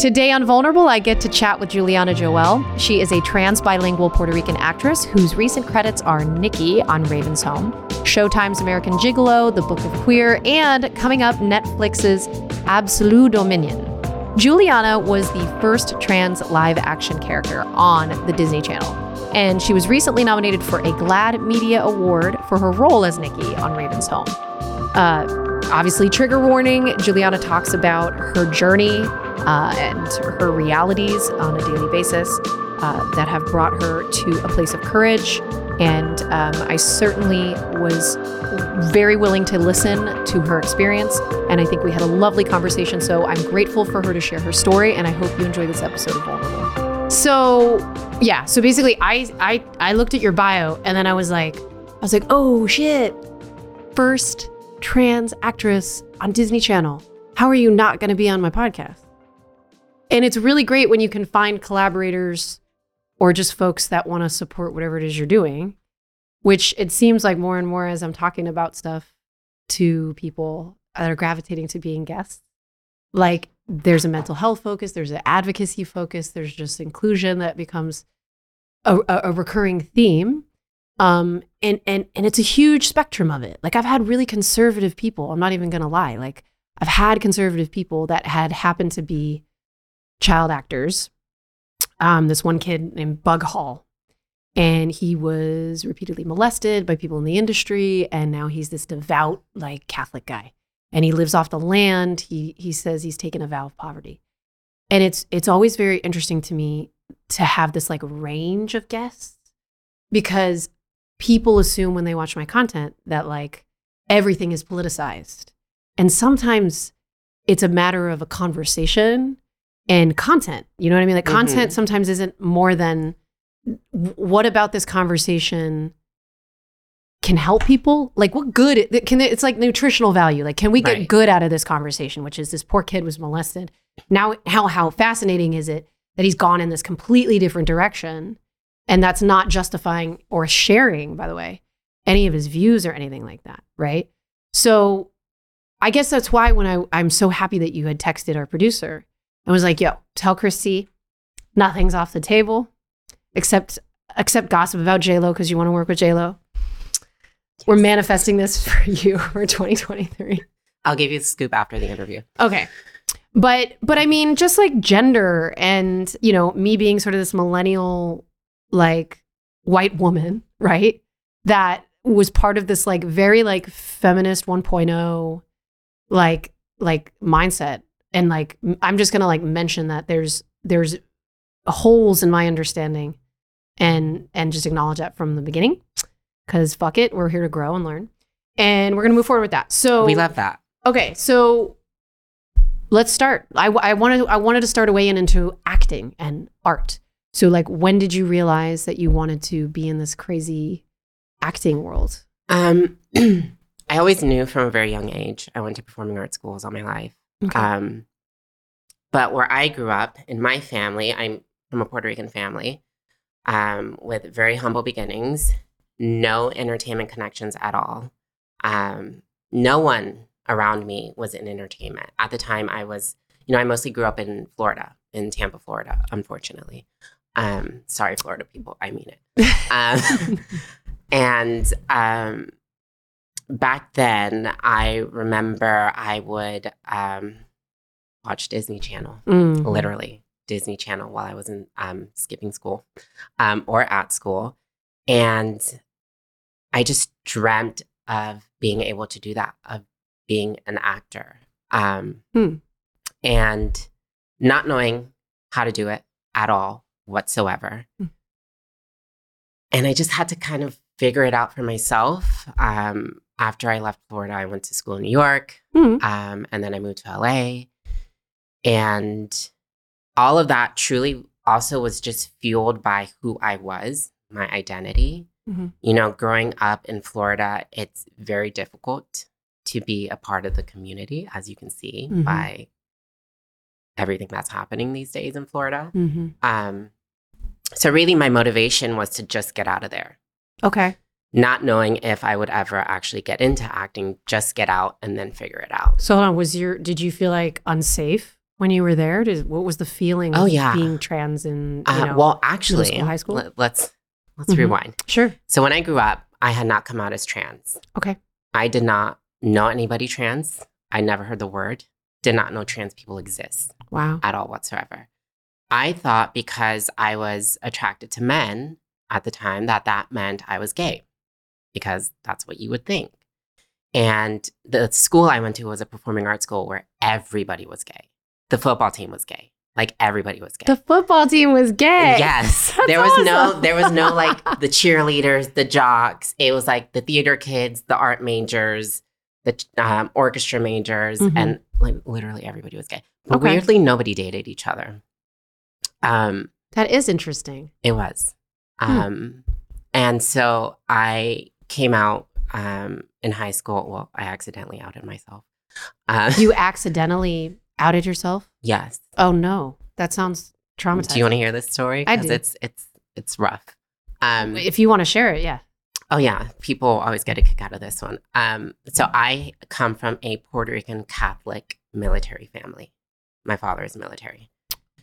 Today on Vulnerable, I get to chat with Juliana Joel. She is a trans bilingual Puerto Rican actress whose recent credits are Nikki on Raven's Home, Showtime's American Gigolo, The Book of Queer, and coming up, Netflix's Absolute Dominion. Juliana was the first trans live-action character on the Disney Channel, and she was recently nominated for a GLAAD Media Award for her role as Nikki on Raven's Home. Obviously, trigger warning, Juliana talks about her journey and her realities on a daily basis that have brought her to a place of courage. And I certainly was very willing to listen to her experience. And I think we had a lovely conversation. So I'm grateful for her to share her story. And I hope you enjoy this episode of Vulnerable. So yeah, so basically I looked at your bio and then I was like, oh shit, first trans actress on Disney Channel. How are you not going to be on my podcast? And it's really great when you can find collaborators or just folks that want to support whatever it is you're doing, which it seems like more and more as I'm talking about stuff to people that are gravitating to being guests. Like there's a mental health focus, there's an advocacy focus, there's just inclusion that becomes a recurring theme. And it's a huge spectrum of it. Like I've had really conservative people, I'm not even going to lie, like I've had conservative people that had happened to be child actors. This one kid named Bug Hall, and he was repeatedly molested by people in the industry, and now he's this devout, like, Catholic guy, and he lives off the land. He says he's taken a vow of poverty, and it's always very interesting to me to have this like range of guests, because people assume when they watch my content that like everything is politicized. And sometimes it's a matter of a conversation and content. You know what I mean? Like content sometimes isn't more than what about this conversation can help people? Like what good, it's like nutritional value. Like can we get good out of this conversation, which is this poor kid was molested. Now, how fascinating is it that he's gone in this completely different direction? And that's not justifying or sharing, by the way, any of his views or anything like that, right? So I guess that's why when I'm so happy that you had texted our producer and was like, yo, tell Christy nothing's off the table except gossip about J-Lo because you want to work with J-Lo. Yes. We're manifesting this for you for 2023. I'll give you the scoop after the interview. Okay. But I mean, just like gender and, you know, me being sort of this millennial, like white woman, right? That was part of this like very like feminist 1.0 like mindset, and like I'm just gonna like mention that there's holes in my understanding and just acknowledge that from the beginning, because fuck it, we're here to grow and learn, and we're gonna move forward with that. So we love that. Okay, so let's start. I wanted to start away into acting and art. So like, when did you realize that you wanted to be in this crazy acting world? I always knew from a very young age. I went to performing arts schools all my life. Okay. But where I grew up in my family, I'm from a Puerto Rican family with very humble beginnings, no entertainment connections at all. No one around me was in entertainment. At the time I was, you know, I mostly grew up in Florida, in Tampa, Florida, unfortunately. Sorry, Florida people, I mean it. Back then, I remember I would watch Disney Channel, literally Disney Channel, while I was in skipping school or at school. And I just dreamt of being able to do that, of being an actor, and not knowing how to do it at all whatsoever. And I just had to kind of figure it out for myself. After I left Florida, I went to school in New York, and then I moved to LA. And all of that truly also was just fueled by who I was, my identity. You know, growing up in Florida, it's very difficult to be a part of the community, as you can see by everything that's happening these days in Florida. So really my motivation was to just get out of there. Okay. Not knowing if I would ever actually get into acting, just get out and then figure it out. So hold on, did you feel like unsafe When you were there, what was the feeling of being trans in high school? Let's rewind. Sure. So when I grew up, I had not come out as trans. Okay. I did not know anybody trans. I never heard the word. Did not know trans people exist. Wow. At all whatsoever. I thought because I was attracted to men at the time that meant I was gay, because that's what you would think. And the school I went to was a performing arts school where everybody was gay. The football team was gay. Like, everybody was gay. The football team was gay. Yes. That's there was no like the cheerleaders, the jocks. It was like the theater kids, the art majors, the orchestra majors, and like literally everybody was gay. But weirdly, nobody dated each other. That is interesting. It was. And so I came out in high school. Well, I accidentally outed myself. You accidentally outed yourself? Yes. Oh no, that sounds traumatizing. Do you want to hear this story? I do. It's rough. If you want to share it, yeah. Oh yeah, people always get a kick out of this one. So I come from a Puerto Rican Catholic military family. My father is military.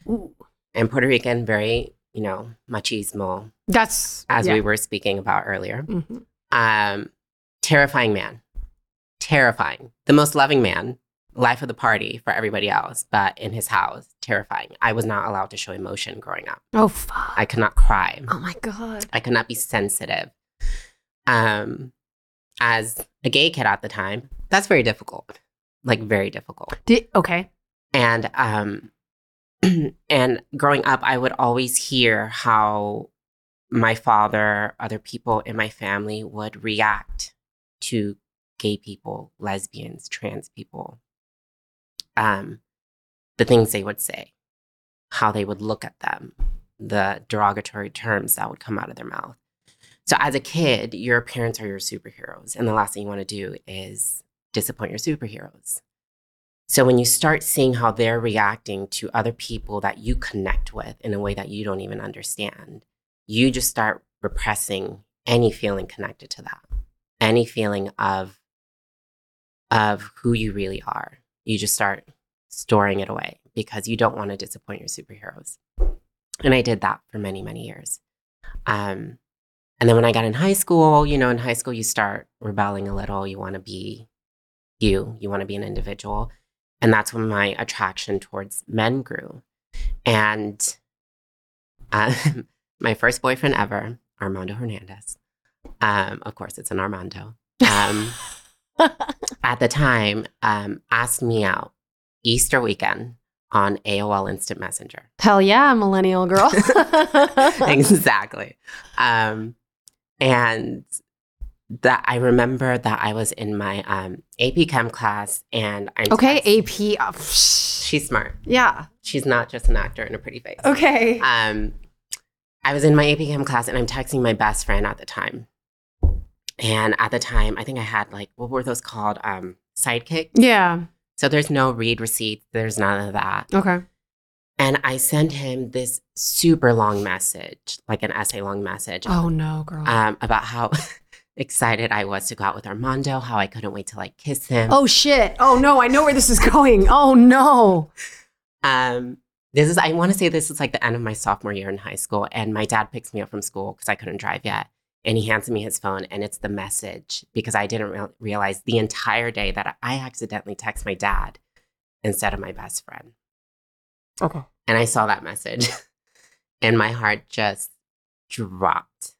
Ooh. And Puerto Rican, very, machismo. That's as we were speaking about earlier. Mm-hmm. Terrifying man. Terrifying. The most loving man. Life of the party for everybody else, but in his house, terrifying. I was not allowed to show emotion growing up. Oh, fuck. I could not cry. Oh, my God. I could not be sensitive. As a gay kid at the time, that's very difficult. Like, very difficult. Okay. And and growing up, I would always hear how my father, other people in my family would react to gay people, lesbians, trans people. The things they would say, how they would look at them, the derogatory terms that would come out of their mouth. So as a kid, your parents are your superheroes, and the last thing you want to do is disappoint your superheroes. So when you start seeing how they're reacting to other people that you connect with in a way that you don't even understand, you just start repressing any feeling connected to that, any feeling of who you really are. You just start storing it away because you don't want to disappoint your superheroes. And I did that for many, many years. And then when I got in high school, you start rebelling a little. You want to be you. You want to be an individual. And that's when my attraction towards men grew. And my first boyfriend ever, Armando Hernandez. Of course, it's an Armando. At the time, asked me out Easter weekend on AOL Instant Messenger. Hell yeah, millennial girl. Exactly. And that I remember that I was in my AP Chem class, and I'm testing. AP. She's smart. Yeah, she's not just an actor and a pretty face. Okay. I was in my AP Chem class, and I'm texting my best friend at the time. And at the time, I think I had what were those called? Sidekick? Yeah. So there's no read receipt. There's none of that. Okay. And I sent him this super long message, like an essay long message. Oh, no, girl. About how excited I was to go out with Armando, how I couldn't wait to kiss him. Oh, shit. Oh, no. I know where this is going. Oh, no. I want to say this is the end of my sophomore year in high school. And my dad picks me up from school because I couldn't drive yet. And he hands me his phone, and it's the message, because I didn't realize the entire day that I accidentally text my dad instead of my best friend. Okay. And I saw that message and my heart just dropped.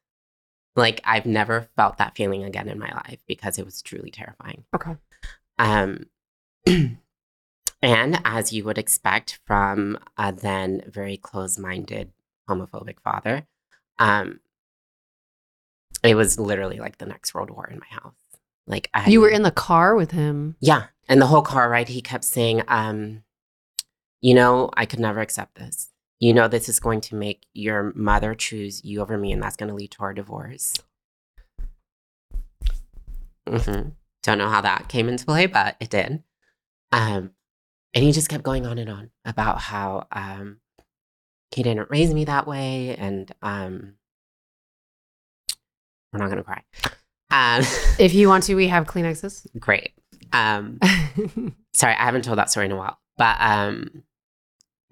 I've never felt that feeling again in my life, because it was truly terrifying. Okay. And as you would expect from a then very closed-minded homophobic father, it was literally the next World War in my house. You were in the car with him. Yeah. And the whole car ride, he kept saying, I could never accept this. This is going to make your mother choose you over me, and that's going to lead to our divorce. Mm-hmm. Don't know how that came into play, but it did. And he just kept going on and on about how he didn't raise me that way, and we're not going to cry. If you want to, we have Kleenexes. Great. Sorry, I haven't told that story in a while. But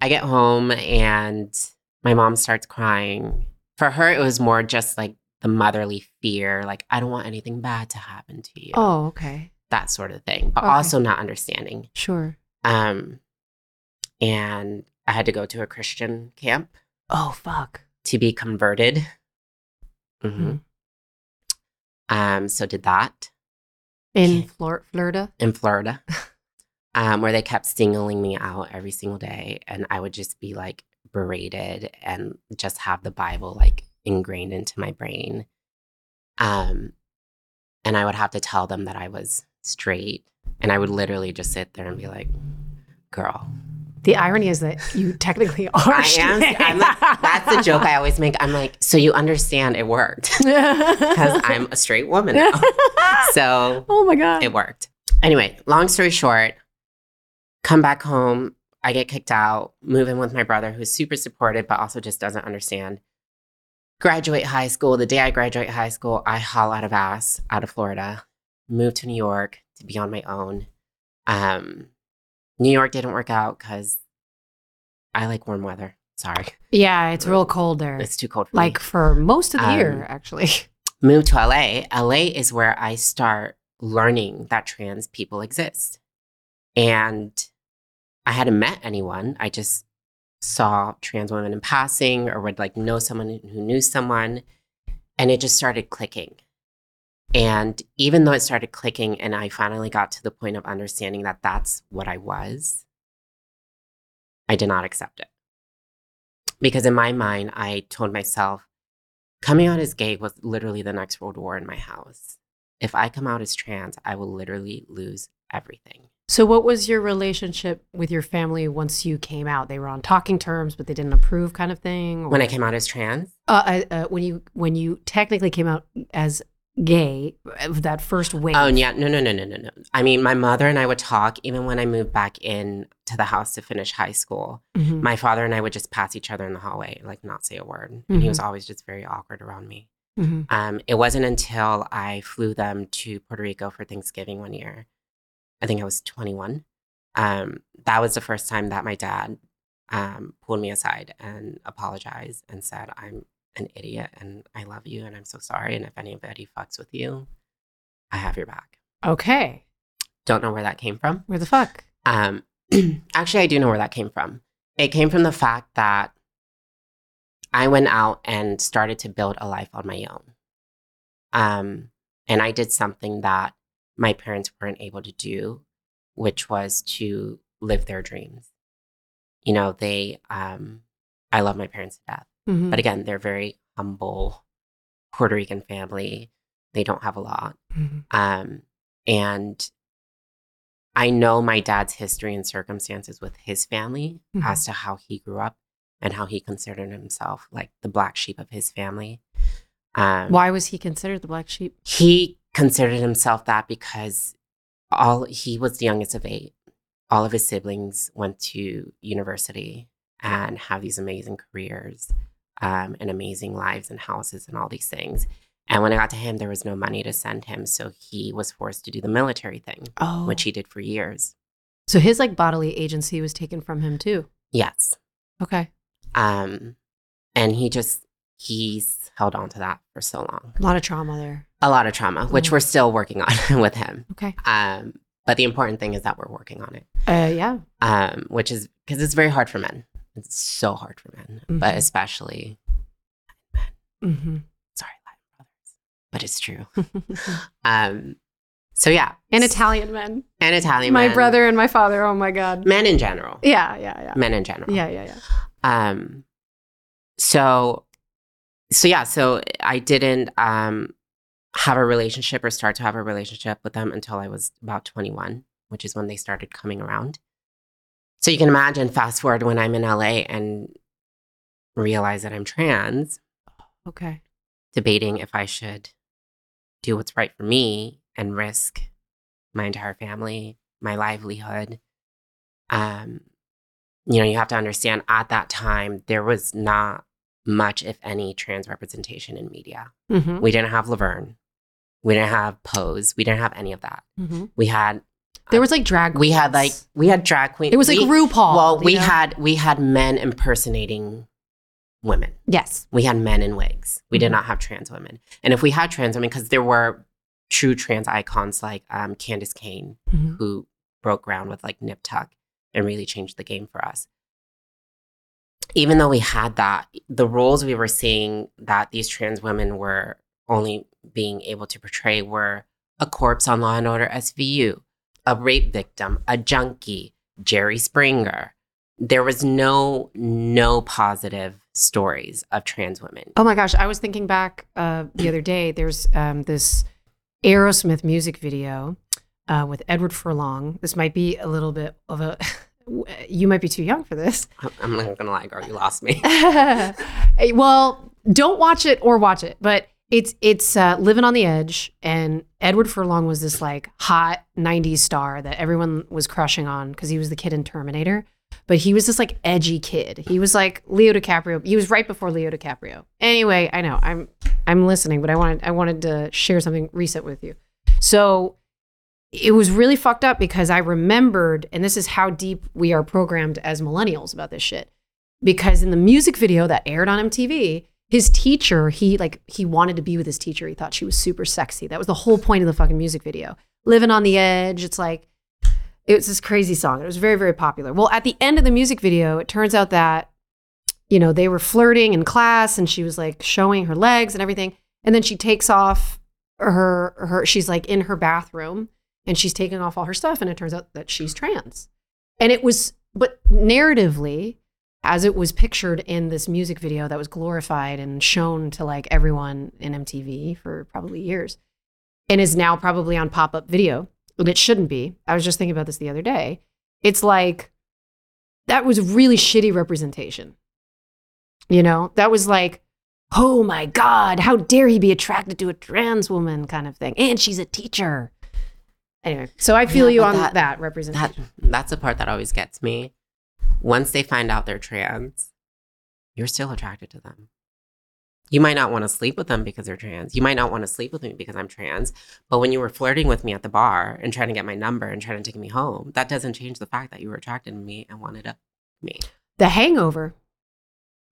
I get home and my mom starts crying. For her, it was more just like the motherly fear. Like, I don't want anything bad to happen to you. Oh, okay. That sort of thing. But also not understanding. Sure. And I had to go to a Christian camp. Oh, fuck. To be converted. Mm-hmm. So did that. In Florida? In Florida. Where they kept singling me out every single day. And I would just be like berated and just have the Bible like ingrained into my brain. And I would have to tell them that I was straight. And I would literally just sit there and be like, girl. The irony is that you technically are straight. I'm like, that's the joke I always make. I'm like, so you understand it worked. Because I'm a straight woman now. So oh my God. It worked. Anyway, long story short, come back home. I get kicked out, move in with my brother who's super supportive, but also just doesn't understand. Graduate high school. The day I graduate high school, I haul out of ass out of Florida, move to New York to be on my own. New York didn't work out because I like warm weather. Sorry. Yeah, it's real cold there. It's too cold for me. Like for most of the year, actually. Moved to LA. LA is where I start learning that trans people exist. And I hadn't met anyone. I just saw trans women in passing or would like know someone who knew someone. And it just started clicking. And even though it started clicking and I finally got to the point of understanding that that's what I was, I did not accept it. Because in my mind, I told myself, coming out as gay was literally the next world war in my house. If I come out as trans, I will literally lose everything. So what was your relationship with your family once you came out? They were on talking terms, but they didn't approve kind of thing? Or... When I came out as trans? When you technically came out as gay, that first wave. Oh, yeah. No. I mean, my mother and I would talk even when I moved back in to the house to finish high school. Mm-hmm. My father and I would just pass each other in the hallway, like not say a word. Mm-hmm. And he was always just very awkward around me. Mm-hmm. It wasn't until I flew them to Puerto Rico for Thanksgiving one year. I think I was 21. That was the first time that my dad pulled me aside and apologized and said, I'm an idiot and I love you and I'm so sorry. And if anybody fucks with you, I have your back. Okay. Don't know where that came from. Where the fuck? Actually, I do know where that came from. It came from the fact that I went out and started to build a life on my own. And I did something that my parents weren't able to do, which was to live their dreams. You know, I love my parents to death. Mm-hmm. But again, they're very humble Puerto Rican family. They don't have a lot. Mm-hmm. And I know my dad's history and circumstances with his family mm-hmm. as to how he grew up and how he considered himself like the black sheep of his family. Why was he considered the black sheep? He considered himself that because he was the youngest of 8. All of his siblings went to university and have these amazing careers and amazing lives and houses and all these things. And when it got to him, there was no money to send him. So he was forced to do the military thing, which he did for years. So his like bodily agency was taken from him too? Yes. Okay. And he's held on to that for so long. A lot of trauma there. A lot of trauma, mm-hmm. which we're still working on with him. Okay. But the important thing is that we're working on it. Yeah. Which is, because it's very hard for men. It's so hard for men, mm-hmm. but especially men. Mm-hmm. Sorry, Latin brothers, but it's true. So yeah. And Italian men. My brother and my father, oh my God. Men in general. Yeah. Men in general. Yeah. So I didn't have a relationship or start to have a relationship with them until I was about 21, which is when they started coming around. So you can imagine, fast forward when I'm in LA and realize that I'm trans. Okay. Debating if I should do what's right for me and risk my entire family, my livelihood. You know, you have to understand at that time, there was not much, if any, trans representation in media. Mm-hmm. We didn't have Laverne. We didn't have Pose. We didn't have any of that. Mm-hmm. We had There was like drag queens. We had drag queens. It was like RuPaul. Well, we had men impersonating women. Yes. We had men in wigs. We did not have trans women. And if we had trans women, because there were true trans icons like Candace Kane, who broke ground with like Nip Tuck and really changed the game for us. Even though we had that, the roles we were seeing that these trans women were only being able to portray were a corpse on Law and Order SVU, a rape victim, a junkie, Jerry Springer. There was no positive stories of trans women. Oh my gosh, I was thinking back the other day, there's this Aerosmith music video with Edward Furlong. This might be a little bit of a... You might be too young for this. I'm not gonna lie, girl, you lost me. Well, don't watch it or watch it, but it's Living on the Edge, and Edward Furlong was this like hot 90s star that everyone was crushing on because he was the kid in Terminator, but he was this like edgy kid. He was like Leo DiCaprio. He was right before Leo DiCaprio. Anyway, I know I'm listening, but I wanted to share something recent with you. So it was really fucked up because I remembered, and this is how deep we are programmed as millennials about this shit, because in the music video that aired on MTV, his teacher, he wanted to be with his teacher. He thought she was super sexy. That was the whole point of the fucking music video. Living on the Edge, it was this crazy song. It was very, very popular. Well, at the end of the music video, it turns out that, you know, they were flirting in class and she was like showing her legs and everything. And then she takes off her she's like in her bathroom. And she's taking off all her stuff, and it turns out that she's trans. And it was, but narratively, as it was pictured in this music video that was glorified and shown to like everyone in MTV for probably years, and is now probably on pop-up video, but it shouldn't be. I was just thinking about this the other day. It's like, that was really shitty representation. You know, that was like, oh my God, how dare he be attracted to a trans woman kind of thing. And she's a teacher. Anyway, so I feel you on that representation. That's the part that always gets me. Once they find out they're trans, you're still attracted to them. You might not want to sleep with them because they're trans. You might not want to sleep with me because I'm trans. But when you were flirting with me at the bar and trying to get my number and trying to take me home, that doesn't change the fact that you were attracted to me and wanted me. The Hangover.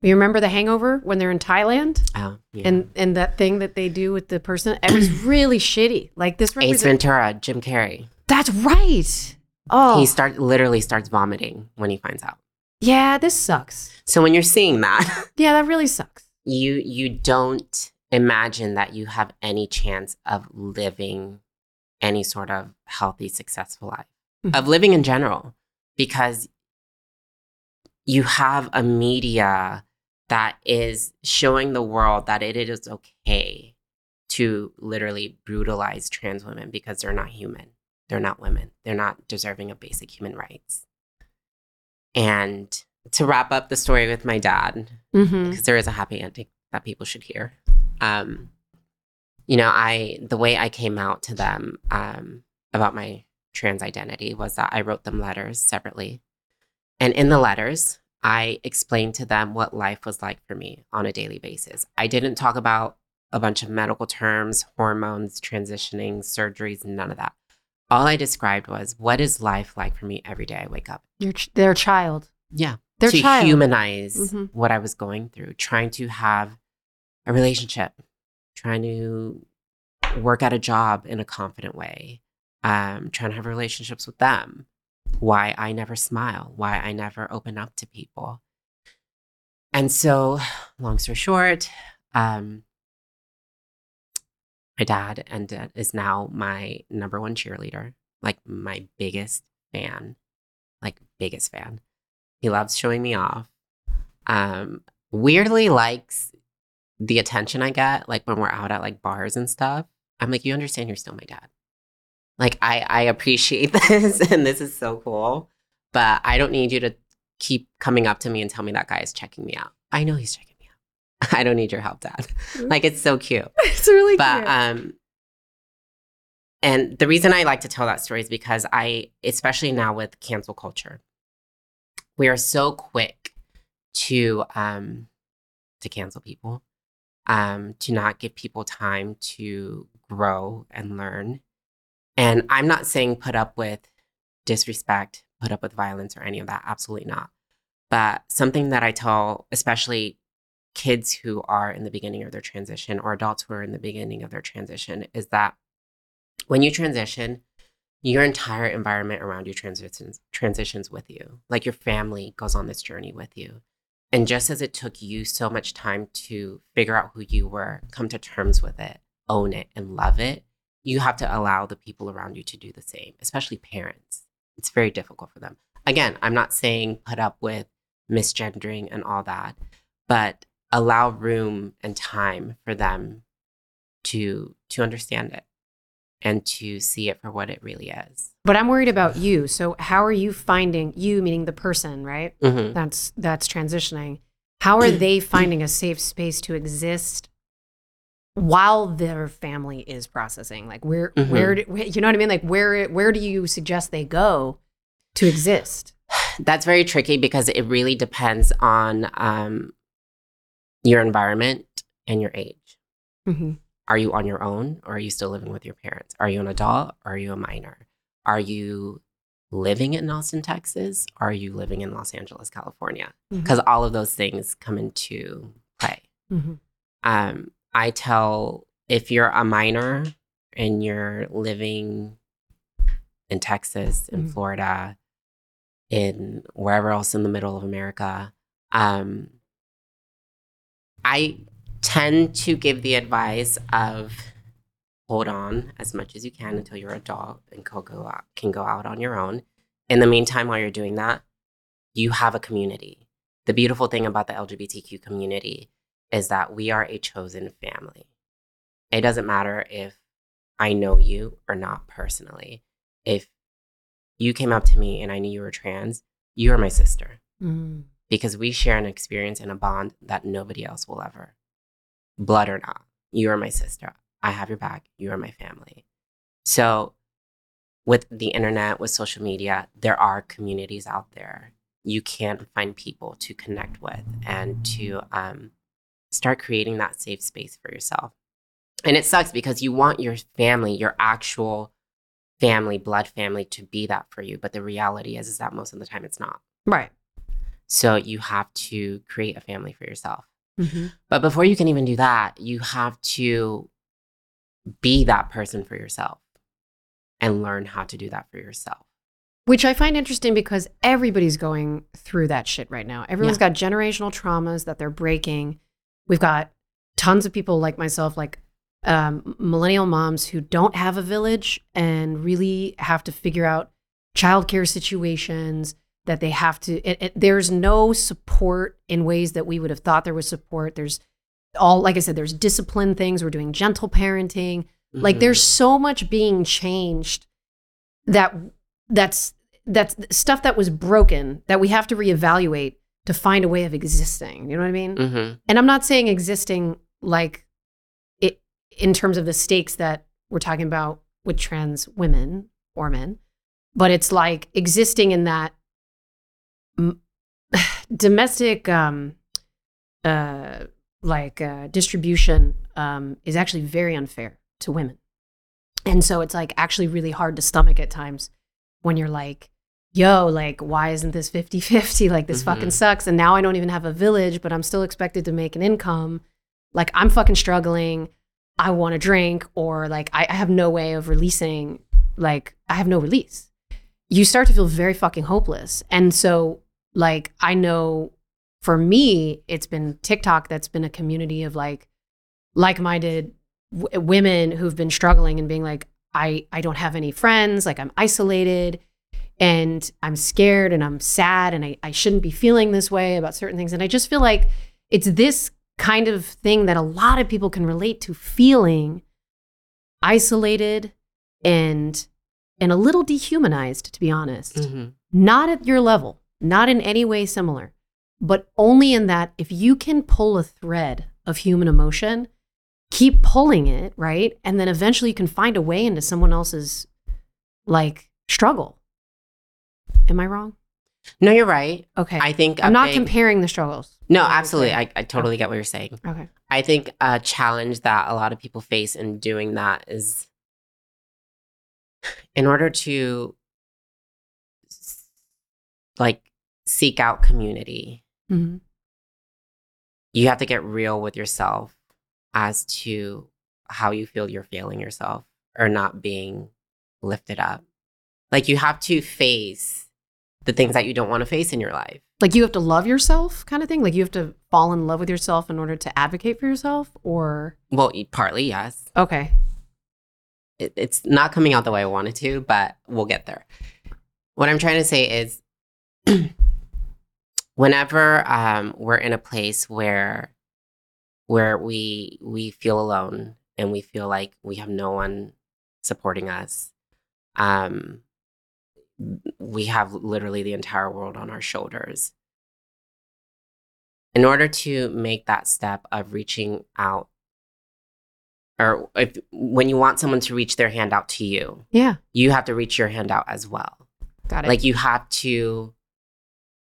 You remember The Hangover when they're in Thailand? Oh, yeah. And that thing that they do with the person? It was really shitty. Like this Ace Ventura, Jim Carrey. That's right. Oh. He literally starts vomiting when he finds out. Yeah, this sucks. So when you're seeing that. Yeah, that really sucks. You don't imagine that you have any chance of living any sort of healthy, successful life. Mm-hmm. Of living in general. Because you have a media that is showing the world that it is okay to literally brutalize trans women because they're not human. They're not women. They're not deserving of basic human rights. And to wrap up the story with my dad, because there is a happy ending that people should hear. You know, the way I came out to them about my trans identity was that I wrote them letters separately. And in the letters, I explained to them what life was like for me on a daily basis. I didn't talk about a bunch of medical terms, hormones, transitioning, surgeries, none of that. All I described was, what is life like for me every day I wake up? Their child. Yeah. To humanize what I was going through, trying to have a relationship, trying to work at a job in a confident way, trying to have relationships with them. Why I never smile, why I never open up to people. And so, long story short, my dad is now my number one cheerleader, like my biggest fan. He loves showing me off. Weirdly likes the attention I get, like when we're out at like bars and stuff. I'm like, you understand you're still my dad. Like, I appreciate this, and this is so cool, but I don't need you to keep coming up to me and tell me that guy is checking me out. I know he's checking me out. I don't need your help, Dad. Like, it's so cute. It's really cute. And the reason I like to tell that story is because especially now with cancel culture, we are so quick to cancel people, to not give people time to grow and learn. And I'm not saying put up with disrespect, put up with violence or any of that. Absolutely not. But something that I tell, especially kids who are in the beginning of their transition or adults who are in the beginning of their transition, is that when you transition, your entire environment around you transitions with you. Like, your family goes on this journey with you. And just as it took you so much time to figure out who you were, come to terms with it, own it, and love it, you have to allow the people around you to do the same, especially parents. It's very difficult for them. Again, I'm not saying put up with misgendering and all that, but allow room and time for them to understand it and to see it for what it really is. But I'm worried about you. So how are you finding, you meaning the person, right? Mm-hmm. That's transitioning. How are they finding a safe space to exist while their family is processing? Like, where, mm-hmm. You know what I mean? Like, where do you suggest they go to exist? That's very tricky because it really depends on your environment and your age. Mm-hmm. Are you on your own or are you still living with your parents? Are you an adult or are you a minor? Are you living in Austin, Texas? Or are you living in Los Angeles, California? Because mm-hmm. all of those things come into play. Mm-hmm. I tell, if you're a minor and you're living in Texas, in mm-hmm. Florida, in wherever else in the middle of America, I tend to give the advice of hold on as much as you can until you're an adult and can go out on your own. In the meantime, while you're doing that, you have a community. The beautiful thing about the LGBTQ community is that we are a chosen family. It doesn't matter if I know you or not personally. If you came up to me and I knew you were trans, you are my sister. Mm. Because we share an experience and a bond that nobody else will ever. Blood or not, you are my sister. I have your back. You are my family. So with the internet, with social media, there are communities out there. You can find people to connect with and to start creating that safe space for yourself. And it sucks because you want your family, your actual family, blood family, to be that for you. But the reality is that most of the time it's not. Right. So you have to create a family for yourself. Mm-hmm. But before you can even do that, you have to be that person for yourself and learn how to do that for yourself. Which I find interesting because everybody's going through that shit right now. Everyone's got generational traumas that they're breaking. We've got tons of people like myself, like millennial moms who don't have a village and really have to figure out childcare situations that they have to, there's no support in ways that we would have thought there was support. There's all, like I said, there's discipline things. We're doing gentle parenting. Mm-hmm. Like, there's so much being changed that's stuff that was broken that we have to reevaluate to find a way of existing. You know what I mean? Mm-hmm. And I'm not saying existing like it in terms of the stakes that we're talking about with trans women or men, but it's like existing in that domestic distribution is actually very unfair to women. And so it's like actually really hard to stomach at times when you're like, yo, like, why isn't this 50-50? Like, this mm-hmm. fucking sucks. And now I don't even have a village, but I'm still expected to make an income. Like, I'm fucking struggling. I want to drink, or like I have no way of releasing. Like, I have no release. You start to feel very fucking hopeless. And so, like, I know for me, it's been TikTok that's been a community of like-minded women who've been struggling and being like, I don't have any friends, like I'm isolated and I'm scared and I'm sad and I shouldn't be feeling this way about certain things. And I just feel like it's this kind of thing that a lot of people can relate to, feeling isolated and a little dehumanized, to be honest. Mm-hmm. Not at your level, not in any way similar, but only in that if you can pull a thread of human emotion, keep pulling it, right? And then eventually you can find a way into someone else's, like, struggle. Am I wrong? No, you're right. Okay. I think I'm not comparing the struggles. No, absolutely. I totally get what you're saying. Okay. I think a challenge that a lot of people face in doing that is, in order to like seek out community. Mm-hmm. You have to get real with yourself as to how you feel you're failing yourself or not being lifted up. Like you have to face the things that you don't want to face in your life. Like you have to love yourself kind of thing? Like you have to fall in love with yourself in order to advocate for yourself, or? Well, partly, yes. Okay. It's not coming out the way I wanted to, but we'll get there. What I'm trying to say is whenever we're in a place where we feel alone and we feel like we have no one supporting us, we have literally the entire world on our shoulders. In order to make that step of reaching out, or if, when you want someone to reach their hand out to you, yeah, you have to reach your hand out as well. Got it. Like you have to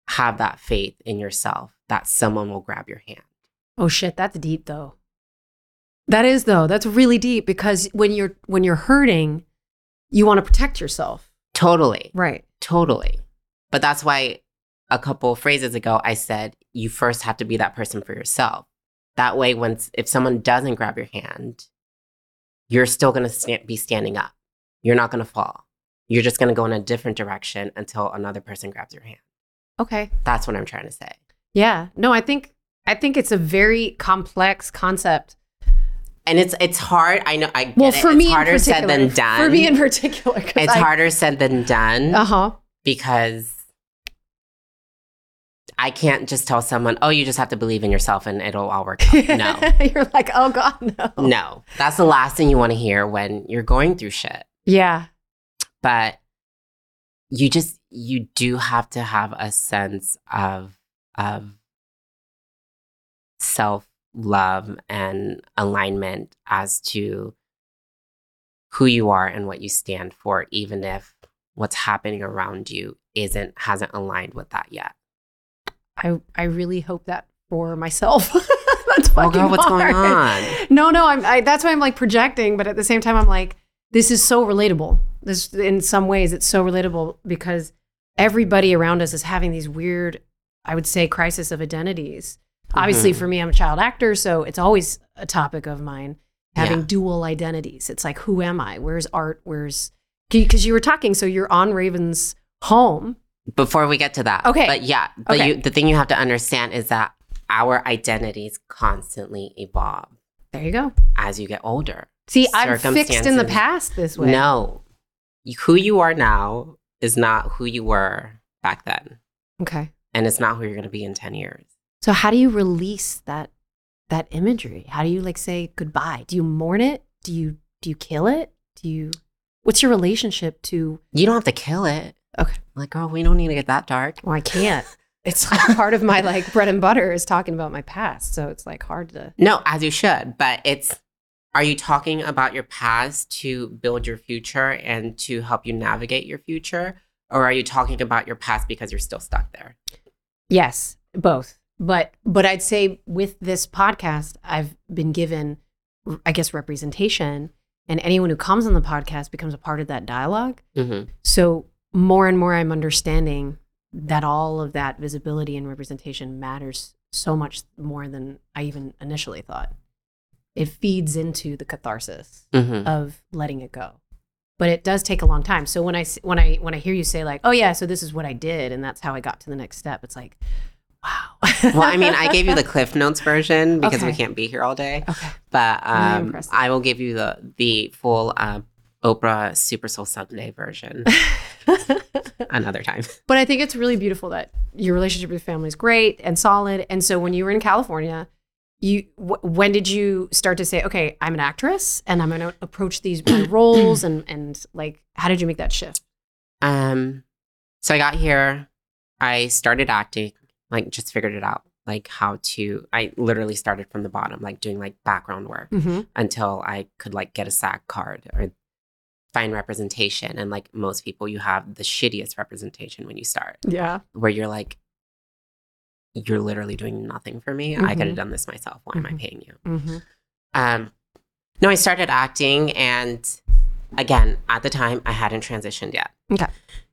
have that faith in yourself that someone will grab your hand. Oh shit, that's deep though. That is though. That's really deep, because when you're hurting, you want to protect yourself. Totally. Right. Totally. But that's why a couple of phrases ago I said you first have to be that person for yourself. That way, if someone doesn't grab your hand, you're still going to be standing up. You're not going to fall. You're just going to go in a different direction until another person grabs your hand. Okay. That's what I'm trying to say. Yeah. No, I think it's a very complex concept. And it's hard. I know. I get well, for it. It's me harder in said than done. For me in particular. It's harder said than done. Uh-huh. Because I can't just tell someone, oh, you just have to believe in yourself and it'll all work out. No. You're like, oh, God, no. No. That's the last thing you want to hear when you're going through shit. Yeah. But you do have to have a sense of self-love and alignment as to who you are and what you stand for, even if what's happening around you hasn't aligned with that yet. I really hope that for myself. That's fucking God, what's hard. Going on? No, that's why I'm like projecting, but at the same time, I'm like, this is so relatable. This, in some ways, it's so relatable because everybody around us is having these weird, I would say, crisis of identities. Mm-hmm. Obviously, for me, I'm a child actor, so it's always a topic of mine, having dual identities. It's like, who am I? Where's art? Where's... Because you were talking, so you're on Raven's Home. Before we get to that. Okay. But yeah, but okay. The thing you have to understand is that our identities constantly evolve. There you go. As you get older. See, I'm fixed in the past this way. No. Who you are now is not who you were back then. Okay. And it's not who you're going to be in 10 years. So how do you release that imagery? How do you like say goodbye? Do you mourn it? Do you kill it? What's your relationship to... You don't have to kill it. Okay. Like, oh, we don't need to get that dark. Well, I can't. It's like part of my like bread and butter is talking about my past. So it's like hard to. No, as you should. But it's, are you talking about your past to build your future and to help you navigate your future? Or are you talking about your past because you're still stuck there? Yes, both. But I'd say with this podcast, I've been given, I guess, representation. And anyone who comes on the podcast becomes a part of that dialogue. Mm-hmm. So more and more I'm understanding that all of that visibility and representation matters so much more than I even initially thought. It feeds into the catharsis mm-hmm. of letting it go. But it does take a long time. So when I hear you say like, oh yeah, so this is what I did and that's how I got to the next step, it's like, wow. Well, I mean, I gave you the Cliff Notes version because we can't be here all day. Okay. But I will give you the full Oprah Super Soul Sunday version another time. But I think it's really beautiful that your relationship with your family is great and solid. And so when you were in California, you when did you start to say, okay, I'm an actress and I'm going to approach these roles and like, how did you make that shift? So I got here, I started acting, like just figured it out, like how to, I literally started from the bottom, like doing like background work mm-hmm. until I could like get a SAG card or find representation. And like most people, you have the shittiest representation when you start. Yeah. Where you're like, you're literally doing nothing for me. Mm-hmm. I could have done this myself. Why mm-hmm. am I paying you? Mm-hmm. No, I started acting. And again, at the time, I hadn't transitioned yet. Okay.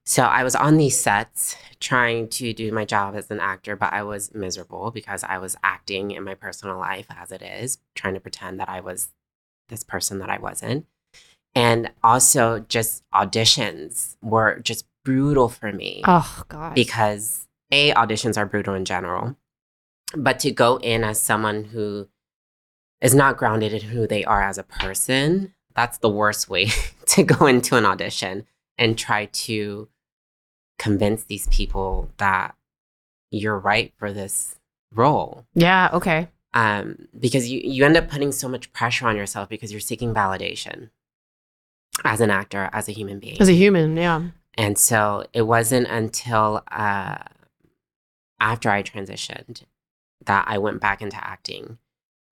So I was on these sets trying to do my job as an actor, but I was miserable because I was acting in my personal life as it is, trying to pretend that I was this person that I wasn't. And also just auditions were just brutal for me. Oh, God. Because auditions are brutal in general, but to go in as someone who is not grounded in who they are as a person, that's the worst way to go into an audition and try to convince these people that you're right for this role. Yeah, okay. Because you end up putting so much pressure on yourself because you're seeking validation as an actor, as a human being. As a human, yeah. And so it wasn't until after I transitioned that I went back into acting.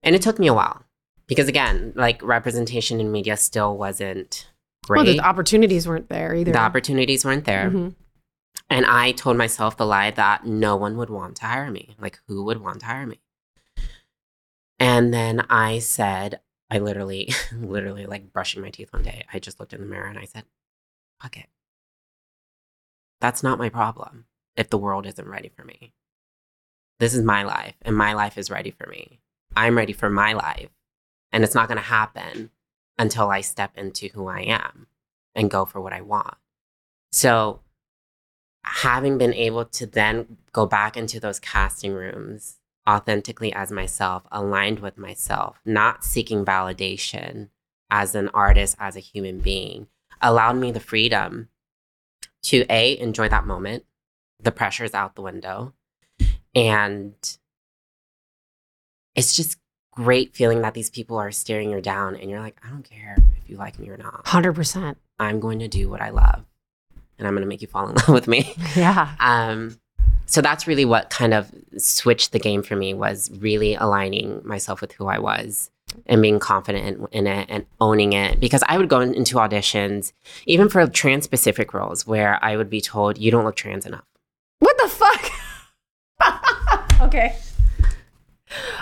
And it took me a while because, again, like representation in media still wasn't great. Well, the opportunities weren't there either. The opportunities weren't there. Mm-hmm. And I told myself the lie that no one would want to hire me. Like, who would want to hire me? And then I said, I literally like brushing my teeth one day, I just looked in the mirror and I said, fuck it. That's not my problem if the world isn't ready for me. This is my life and my life is ready for me. I'm ready for my life, and it's not going to happen until I step into who I am and go for what I want. So having been able to then go back into those casting rooms authentically as myself, aligned with myself, not seeking validation as an artist, as a human being, allowed me the freedom to A, enjoy that moment, the pressure's out the window, and it's just great feeling that these people are staring you down and you're like, I don't care if you like me or not. 100%. I'm going to do what I love and I'm going to make you fall in love with me. Yeah. So that's really what kind of switched the game for me, was really aligning myself with who I was and being confident in it and owning it. Because I would go into auditions, even for trans-specific roles, where I would be told, you don't look trans enough. What the fuck? Okay.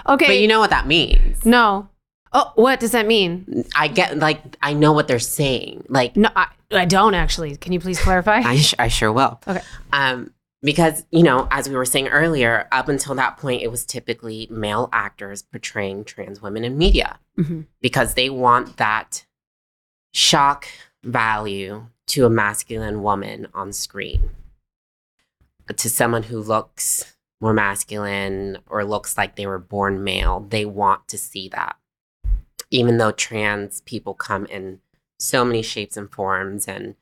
Okay. But you know what that means. No. Oh, what does that mean? I get, like, I know what they're saying. Like, no, I don't actually. Can you please clarify? I sure will. Okay. Because, you know, as we were saying earlier, up until that point, it was typically male actors portraying trans women in media, mm-hmm. because they want that shock value to a masculine woman on screen, to someone who looks more masculine or looks like they were born male. They want to see that, even though trans people come in so many shapes and forms, and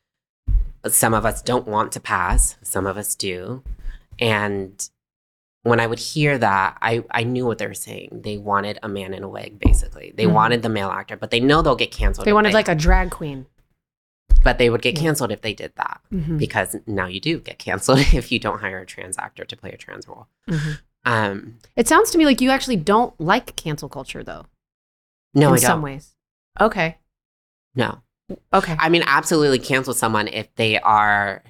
some of us don't want to pass, some of us do. And when I would hear that, I knew what they were saying. They wanted a man in a wig, basically. They mm-hmm. wanted the male actor, but they know they'll get canceled. They wanted like a drag queen. But they would get canceled if they did that, mm-hmm. because now you do get canceled if you don't hire a trans actor to play a trans role. Mm-hmm. It sounds to me like you actually don't like cancel culture, though. No, I don't. In some ways. Okay. No. Okay. I mean, absolutely cancel someone if they are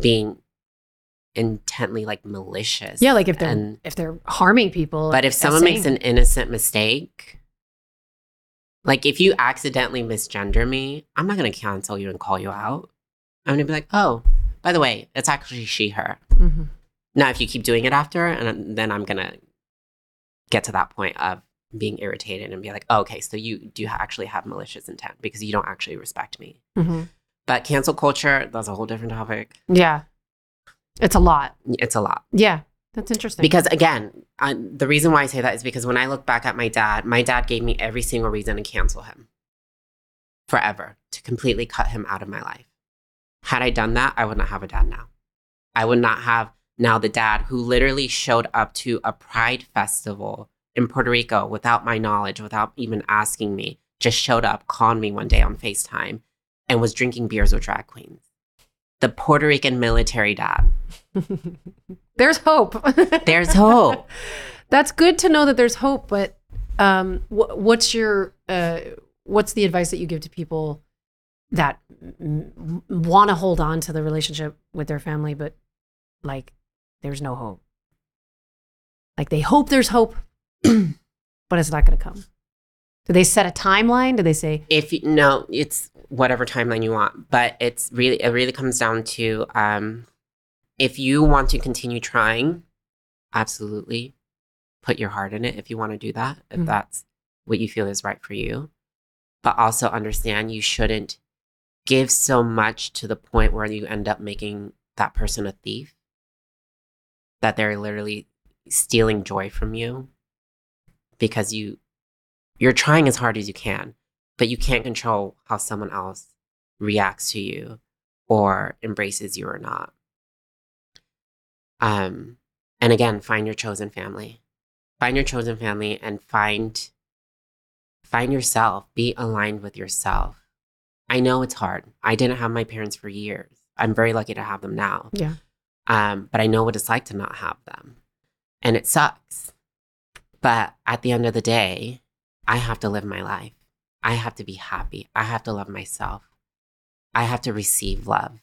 being intently like malicious. Yeah, like if they're harming people. But if someone makes an innocent mistake. Like, if you accidentally misgender me, I'm not going to cancel you and call you out. I'm going to be like, oh, by the way, it's actually she, her. Mm-hmm. Now, if you keep doing it after, and then I'm going to get to that point of being irritated and be like, oh, okay, so you do actually have malicious intent because you don't actually respect me. Mm-hmm. But cancel culture, that's a whole different topic. Yeah. It's a lot. It's a lot. Yeah. That's interesting. Because, again, the reason why I say that is because when I look back at my dad gave me every single reason to cancel him forever, to completely cut him out of my life. Had I done that, I would not have a dad now. I would not have now the dad who literally showed up to a pride festival in Puerto Rico without my knowledge, without even asking me, just showed up, called me one day on FaceTime, and was drinking beers with drag queens. The Puerto Rican military dad. There's hope. There's hope. That's good to know that there's hope, but what's the advice that you give to people that want to hold on to the relationship with their family, but like there's no hope? Like they hope there's hope, but it's not going to come. Do they set a timeline? Do they say? It's whatever timeline you want. But it really comes down to if you want to continue trying, absolutely put your heart in it if you want to do that, if mm-hmm. that's what you feel is right for you. But also understand you shouldn't give so much to the point where you end up making that person a thief, that they're literally stealing joy from you, because you're trying as hard as you can, but you can't control how someone else reacts to you or embraces you or not. And again, find your chosen family. Find your chosen family and find yourself. Be aligned with yourself. I know it's hard. I didn't have my parents for years. I'm very lucky to have them now. Yeah. But I know what it's like to not have them. And it sucks. But at the end of the day, I have to live my life. I have to be happy. I have to love myself. I have to receive love.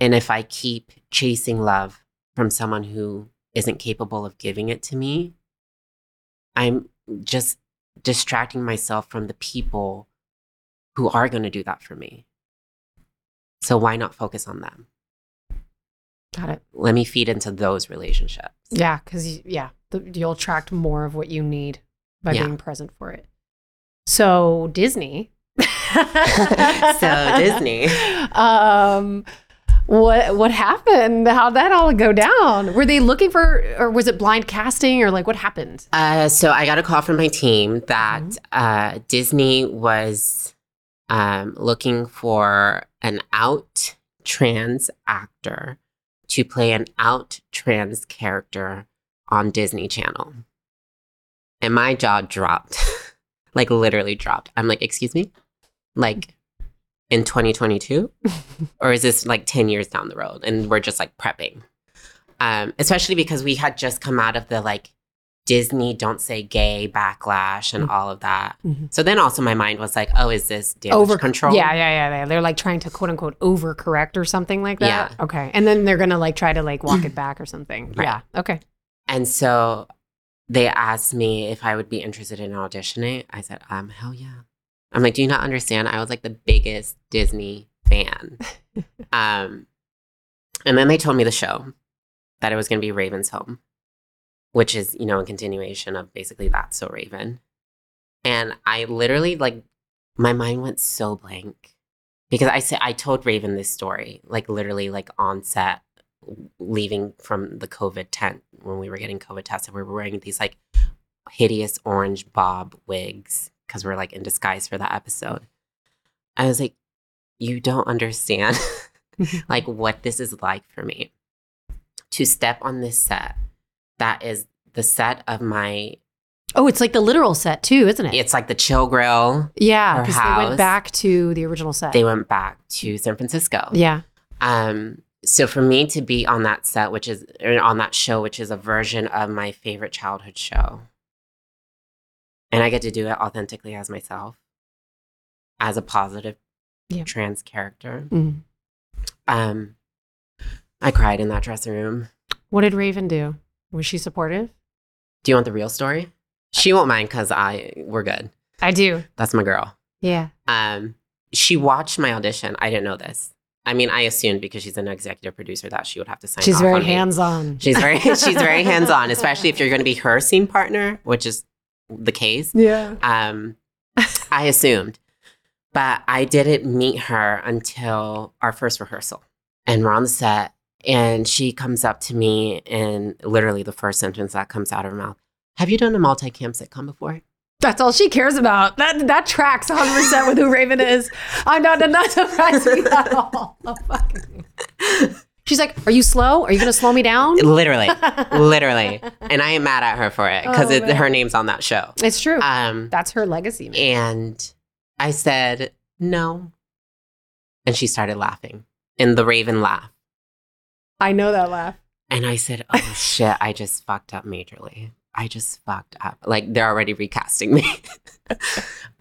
And if I keep chasing love from someone who isn't capable of giving it to me, I'm just distracting myself from the people who are going to do that for me. So why not focus on them? Got it. Let me feed into those relationships. Yeah, because you'll attract more of what you need by being present for it. So Disney. What happened? How'd that all go down? Were they looking for, or was it blind casting, or like what happened? So I got a call from my team that Disney was looking for an out trans actor to play an out trans character on Disney Channel. And my jaw dropped, like literally dropped. I'm like, excuse me? Like, in 2022? Or is this like 10 years down the road? And we're just like prepping. Especially because we had just come out of the like Disney don't say gay backlash and all of that. Mm-hmm. So then also my mind was like, oh, is this damage control? Yeah. They're like trying to quote unquote overcorrect or something like that. Yeah. Okay. And then they're going to like try to like walk it back or something. Right. Yeah. Okay. And so they asked me if I would be interested in auditioning. I said, hell yeah. I'm like, do you not understand? I was like the biggest Disney fan. And then they told me the show, that it was going to be Raven's Home, which is, you know, a continuation of basically That's So Raven. And I literally, like, my mind went so blank. Because I told Raven this story, like literally like on set, leaving from the COVID tent when we were getting COVID tested. We were wearing these like hideous orange bob wigs, because we're like in disguise for that episode. I was like, you don't understand like what this is like for me to step on this set. That is the set of my... Oh, it's like the literal set too, isn't it? It's like the Chill Grill. Yeah, because they went back to the original set. They went back to San Francisco. Yeah. So for me to be on that set, which is on that show, which is a version of my favorite childhood show, and I get to do it authentically as myself, as a positive trans character. Mm-hmm. I cried in that dressing room. What did Raven do? Was she supportive? Do you want the real story? She won't mind because we're good. I do. That's my girl. Yeah. She watched my audition. I didn't know this. I mean, I assumed because she's an executive producer that she would have to sign off on me. She's very hands-on, especially if you're going to be her scene partner, which is the case. Yeah. I assumed. But I didn't meet her until our first rehearsal. And we're on the set, and she comes up to me, and literally the first sentence that comes out of her mouth, have you done a multi-cam sitcom before? That's all she cares about. That tracks 100% with who Raven is. I'm not surprised me at all. Oh, fucking. She's like, are you slow? Are you going to slow me down? Literally. And I am mad at her for it because her name's on that show. It's true. That's her legacy, man. And I said, no. And she started laughing. And the Raven laugh. I know that laugh. And I said, oh, shit, I just fucked up majorly. I just fucked up. Like, they're already recasting me.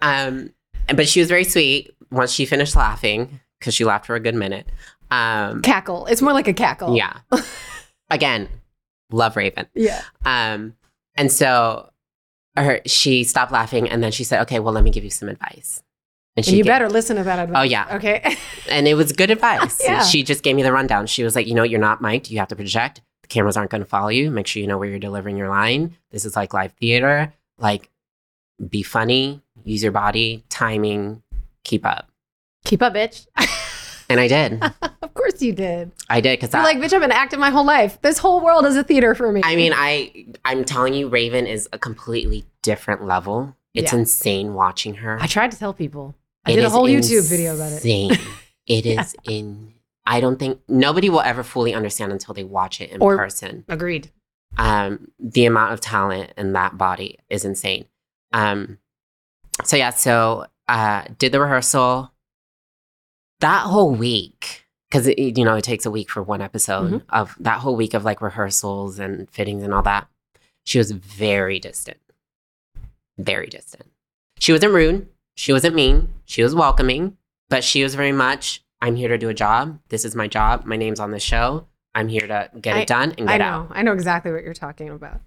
But she was very sweet once she finished laughing, because she laughed for a good minute. Cackle. It's more like a cackle. Yeah. Again, love Raven. Yeah. And so she stopped laughing, and then she said, okay, well, let me give you some advice. And she better listen to that advice. Oh, yeah. Okay. And it was good advice. Yeah. She just gave me the rundown. She was like, you know, you're not mic'd. You have to project. The cameras aren't going to follow you. Make sure you know where you're delivering your line. This is like live theater. Like, be funny. Use your body. Timing. Keep up. Keep up, bitch. And I did. Of course you did. I did. Because like, bitch, I've been acting my whole life. This whole world is a theater for me. I mean, I'm telling you, Raven is a completely different level. It's insane watching her. I tried to tell people. I did a whole YouTube video about it. It is I don't think nobody will ever fully understand until they watch it in person. Agreed. The amount of talent in that body is insane. Did the rehearsal that whole week. Because, you know, it takes a week for one episode of that whole week of like rehearsals and fittings and all that. She was very distant. Very distant. She wasn't rude. She wasn't mean. She was welcoming. But she was very much, I'm here to do a job. This is my job. My name's on the show. I'm here to get it done and get out. I know exactly what you're talking about.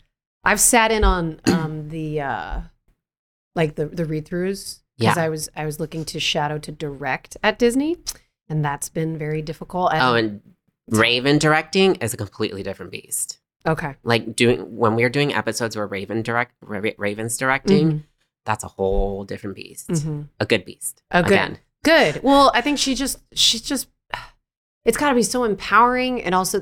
I've sat in on the read-throughs because I was looking to shadow to direct at Disney, and that's been very difficult. And Raven directing is a completely different beast. Okay. Like when we were doing episodes where Raven's directing, that's a whole different beast. A good beast. Good. Well, I think she's just, it's got to be so empowering, and also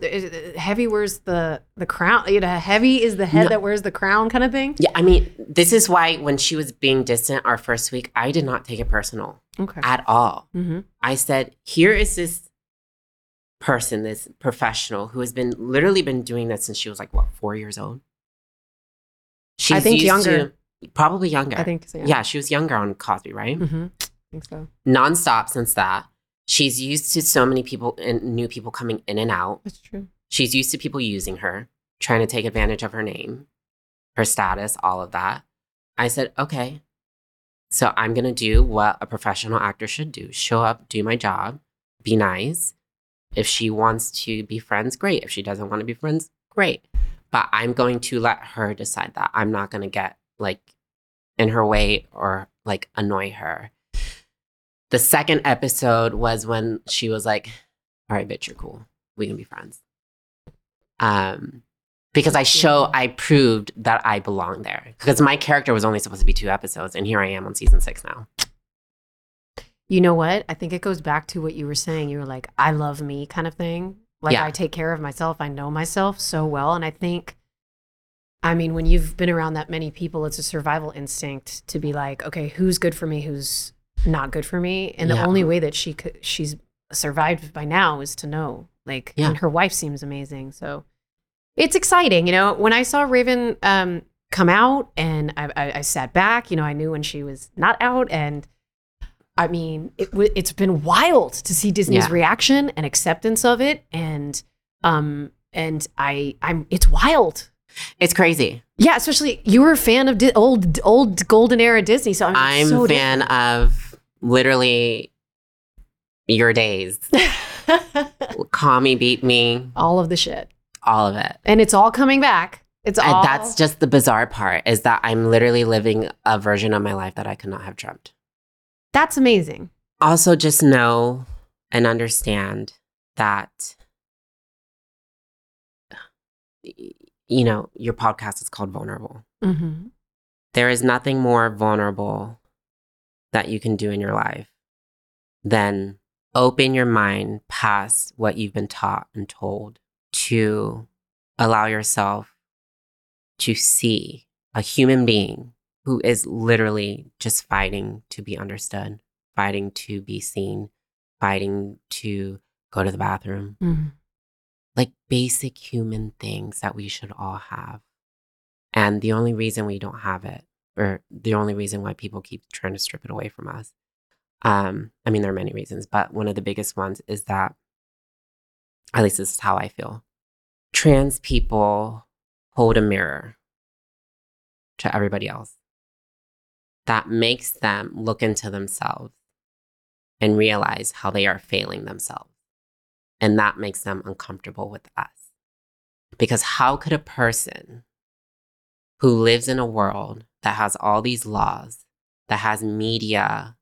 heavy wears the crown. You know, heavy is the head that wears the crown kind of thing. Yeah, I mean, this is why when she was being distant our first week, I did not take it personal at all. I said, here is this person, this professional who has been doing this since she was like, what, 4 years old? She's probably younger. I think so, yeah, she was younger on Cosby, right? I think so. Nonstop since that. She's used to so many people and new people coming in and out. That's true. She's used to people using her, trying to take advantage of her name, her status, all of that. I said, okay, so I'm going to do what a professional actor should do. Show up, do my job, be nice. If she wants to be friends, great. If she doesn't want to be friends, great. But I'm going to let her decide that. I'm not going to get like in her way or like annoy her. The second episode was when she was like, all right, bitch, you're cool. We can be friends. Because I proved that I belong there. Because my character was only supposed to be 2 episodes. And here I am on season 6 now. You know what? I think it goes back to what you were saying. You were like, I love me kind of thing. Like, I take care of myself. I know myself so well. And I think, I mean, when you've been around that many people, it's a survival instinct to be like, okay, who's good for me? Who's not good for me? And the only way that she's survived by now is to know. Like, and her wife seems amazing. So it's exciting. You know, when I saw Raven come out and I sat back, you know, I knew when she was not out, and I mean, it's been wild to see Disney's reaction and acceptance of it, and it's wild. It's crazy. Yeah, especially you were a fan of old golden era Disney, so I'm so fan of literally your days. Call me, beat me, all of the shit, all of it, and it's all coming back. That's just the bizarre part is that I'm literally living a version of my life that I could not have dreamt. That's amazing. Also, just know and understand that, you know, your podcast is called Vulnerable. There is nothing more vulnerable that you can do in your life than open your mind past what you've been taught and told to allow yourself to see a human being who is literally just fighting to be understood, fighting to be seen, fighting to go to the bathroom. Like basic human things that we should all have. And the only reason we don't have it, or the only reason why people keep trying to strip it away from us, I mean, there are many reasons, but one of the biggest ones is that, at least this is how I feel, trans people hold a mirror to everybody else. That makes them look into themselves and realize how they are failing themselves. And that makes them uncomfortable with us. Because how could a person who lives in a world that has all these laws, that has media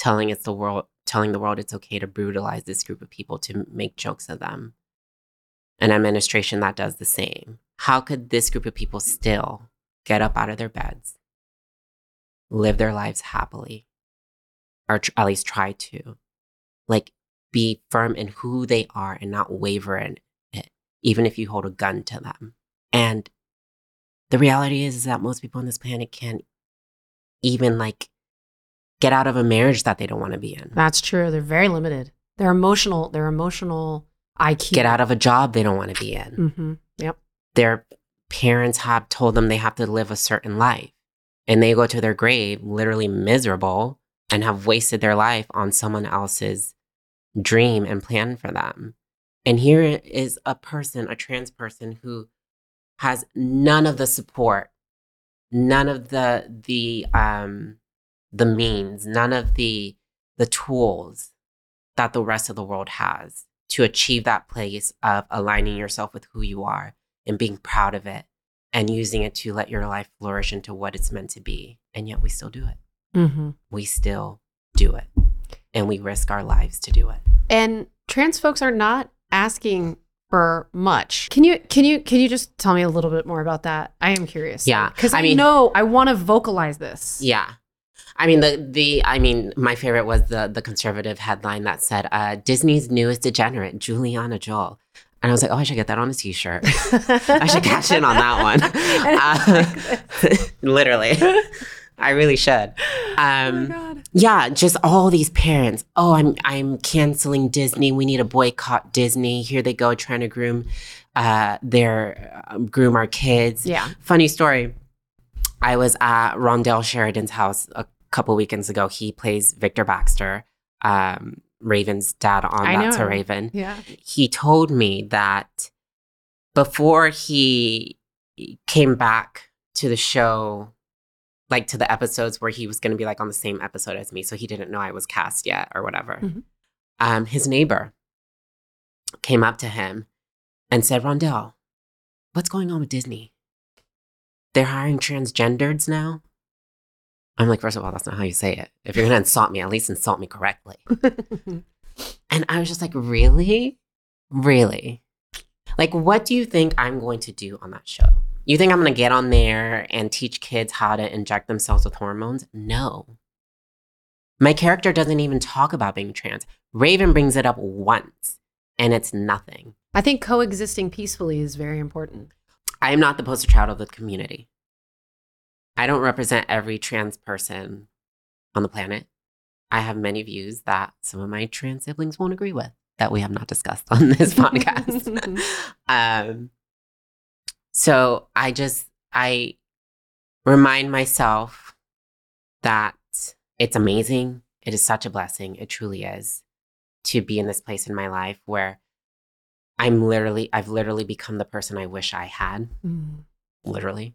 telling the world it's okay to brutalize this group of people, to make jokes of them. An administration that does the same. How could this group of people still get up out of their beds, live their lives happily, or at least try to, like, be firm in who they are and not waver in it, even if you hold a gun to them? And the reality is that most people on this planet can't even, like, get out of a marriage that they don't want to be in. That's true. They're very limited. Their emotional IQ. Get out of a job they don't want to be in. Mm-hmm. Yep. Their parents have told them they have to live a certain life. And they go to their grave literally miserable and have wasted their life on someone else's dream and plan for them. And here is a person, a trans person, who has none of the support, none of the means, none of the tools that the rest of the world has to achieve that place of aligning yourself with who you are and being proud of it and using it to let your life flourish into what it's meant to be. And yet we still do it. Mm-hmm. We still do it. And we risk our lives to do it. And trans folks are not asking for much. Can you just tell me a little bit more about that? I am curious. Yeah. Because I mean, know I want to vocalize this. Yeah. I mean, my favorite was the conservative headline that said, Disney's newest degenerate, Juliana Joel. And I was like, oh, I should get that on a t-shirt. I should cash in on that one. Literally. I really should. Oh my God. Yeah, just all these parents. Oh, I'm canceling Disney. We need to boycott Disney. Here they go trying to groom our kids. Yeah. Funny story. I was at Rondell Sheridan's house a couple weekends ago. He plays Victor Baxter, Raven's dad on That's So Raven. Yeah. He told me that before he came back to the show, like to the episodes where he was going to be like on the same episode as me, so he didn't know I was cast yet or whatever. Mm-hmm. His neighbor came up to him and said, Rondell, what's going on with Disney? They're hiring transgenders now? I'm like, first of all, that's not how you say it. If you're going to insult me, at least insult me correctly. And I was just like, really? Really? Like, what do you think I'm going to do on that show? You think I'm going to get on there and teach kids how to inject themselves with hormones? No. My character doesn't even talk about being trans. Raven brings it up once, and it's nothing. I think coexisting peacefully is very important. I am not the poster child of the community. I don't represent every trans person on the planet. I have many views that some of my trans siblings won't agree with that we have not discussed on this podcast. So I remind myself that it's amazing. It is such a blessing. It truly is to be in this place in my life where I've literally become the person I wish I had, literally.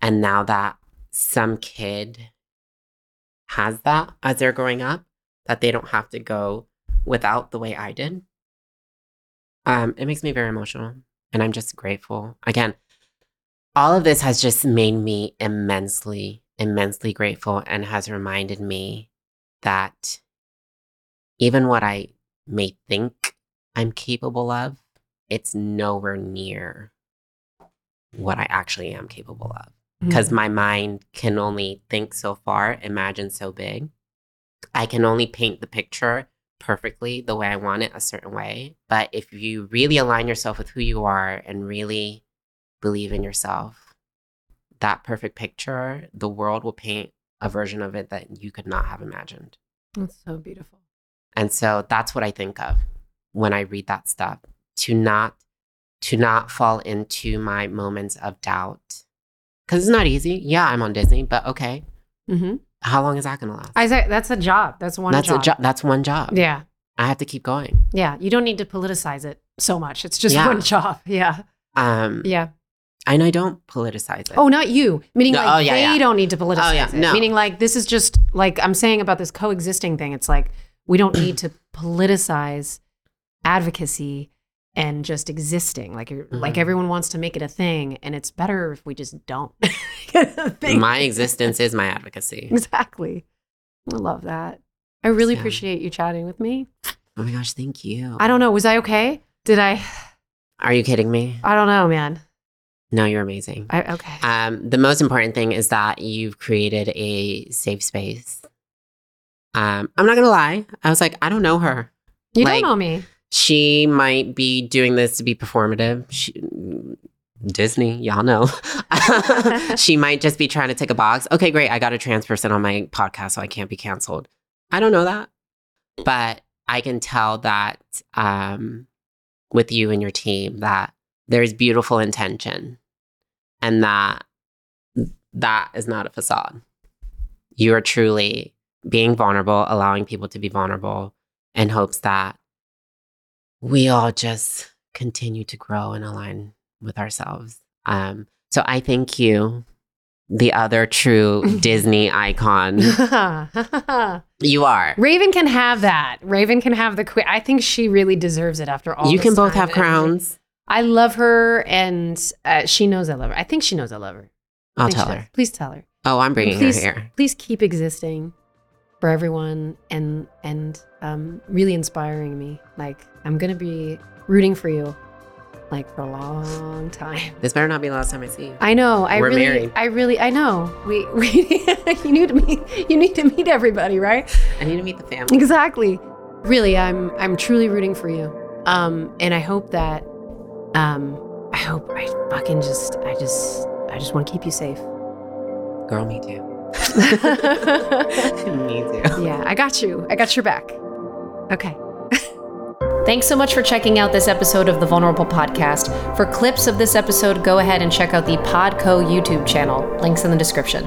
And now that some kid has that as they're growing up, that they don't have to go without the way I did, it makes me very emotional. And I'm just grateful. Again, all of this has just made me immensely, immensely grateful and has reminded me that even what I may think I'm capable of, it's nowhere near what I actually am capable of. Because my mind can only think so far, imagine so big. I can only paint the picture perfectly the way I want it, a certain way. But if you really align yourself with who you are and really believe in yourself, that perfect picture, the world will paint a version of it that you could not have imagined. That's so beautiful. And so that's what I think of when I read that stuff, to not fall into my moments of doubt. Because it's not easy. Yeah, I'm on Disney, but okay. Mm-hmm. How long is that going to last? I say that's a job. That's one job. Yeah. I have to keep going. Yeah. You don't need to politicize it so much. It's just one job. Yeah. Yeah. And I don't politicize it. Oh, not you. Meaning no, like don't need to politicize it. No. Meaning like this is just like I'm saying about this coexisting thing. It's like we don't need to politicize advocacy and just existing, like you're, like everyone wants to make it a thing, and it's better if we just don't. My existence is my advocacy. Exactly. I love that. I really appreciate you chatting with me. Oh my gosh, thank you. I don't know. Was I okay? Did I? Are you kidding me? I don't know, man. No, you're amazing. Okay. The most important thing is that you've created a safe space. I'm not going to lie. I was like, I don't know her. You don't know me. She might be doing this to be performative. Disney, y'all know. She might just be trying to tick a box. Okay, great. I got a trans person on my podcast, so I can't be canceled. I don't know that. But I can tell that with you and your team that there's beautiful intention and that is not a facade. You are truly being vulnerable, allowing people to be vulnerable in hopes that we all just continue to grow and align with ourselves. So I thank you, the other true Disney icon. You are. Raven can have that. Raven can have the queen. I think she really deserves it after all. You can both have crowns. I love her, and she knows I love her. I think she knows I love her. I'll tell her. Please tell her. Oh, I'm bringing her here. Please keep existing for everyone and really inspiring me. Like, I'm going to be rooting for you, like, for a long time. This better not be the last time I see you. I know. We're really married. I know. We you need to meet everybody, right? I need to meet the family. Exactly. Really, I'm truly rooting for you. And I hope that I just want to keep you safe. Girl, me too. Me too. Yeah, I got you. I got your back. Okay. Thanks so much for checking out this episode of the Vulnerable Podcast. For clips of this episode, go ahead and check out the Podco YouTube channel. Links in the description.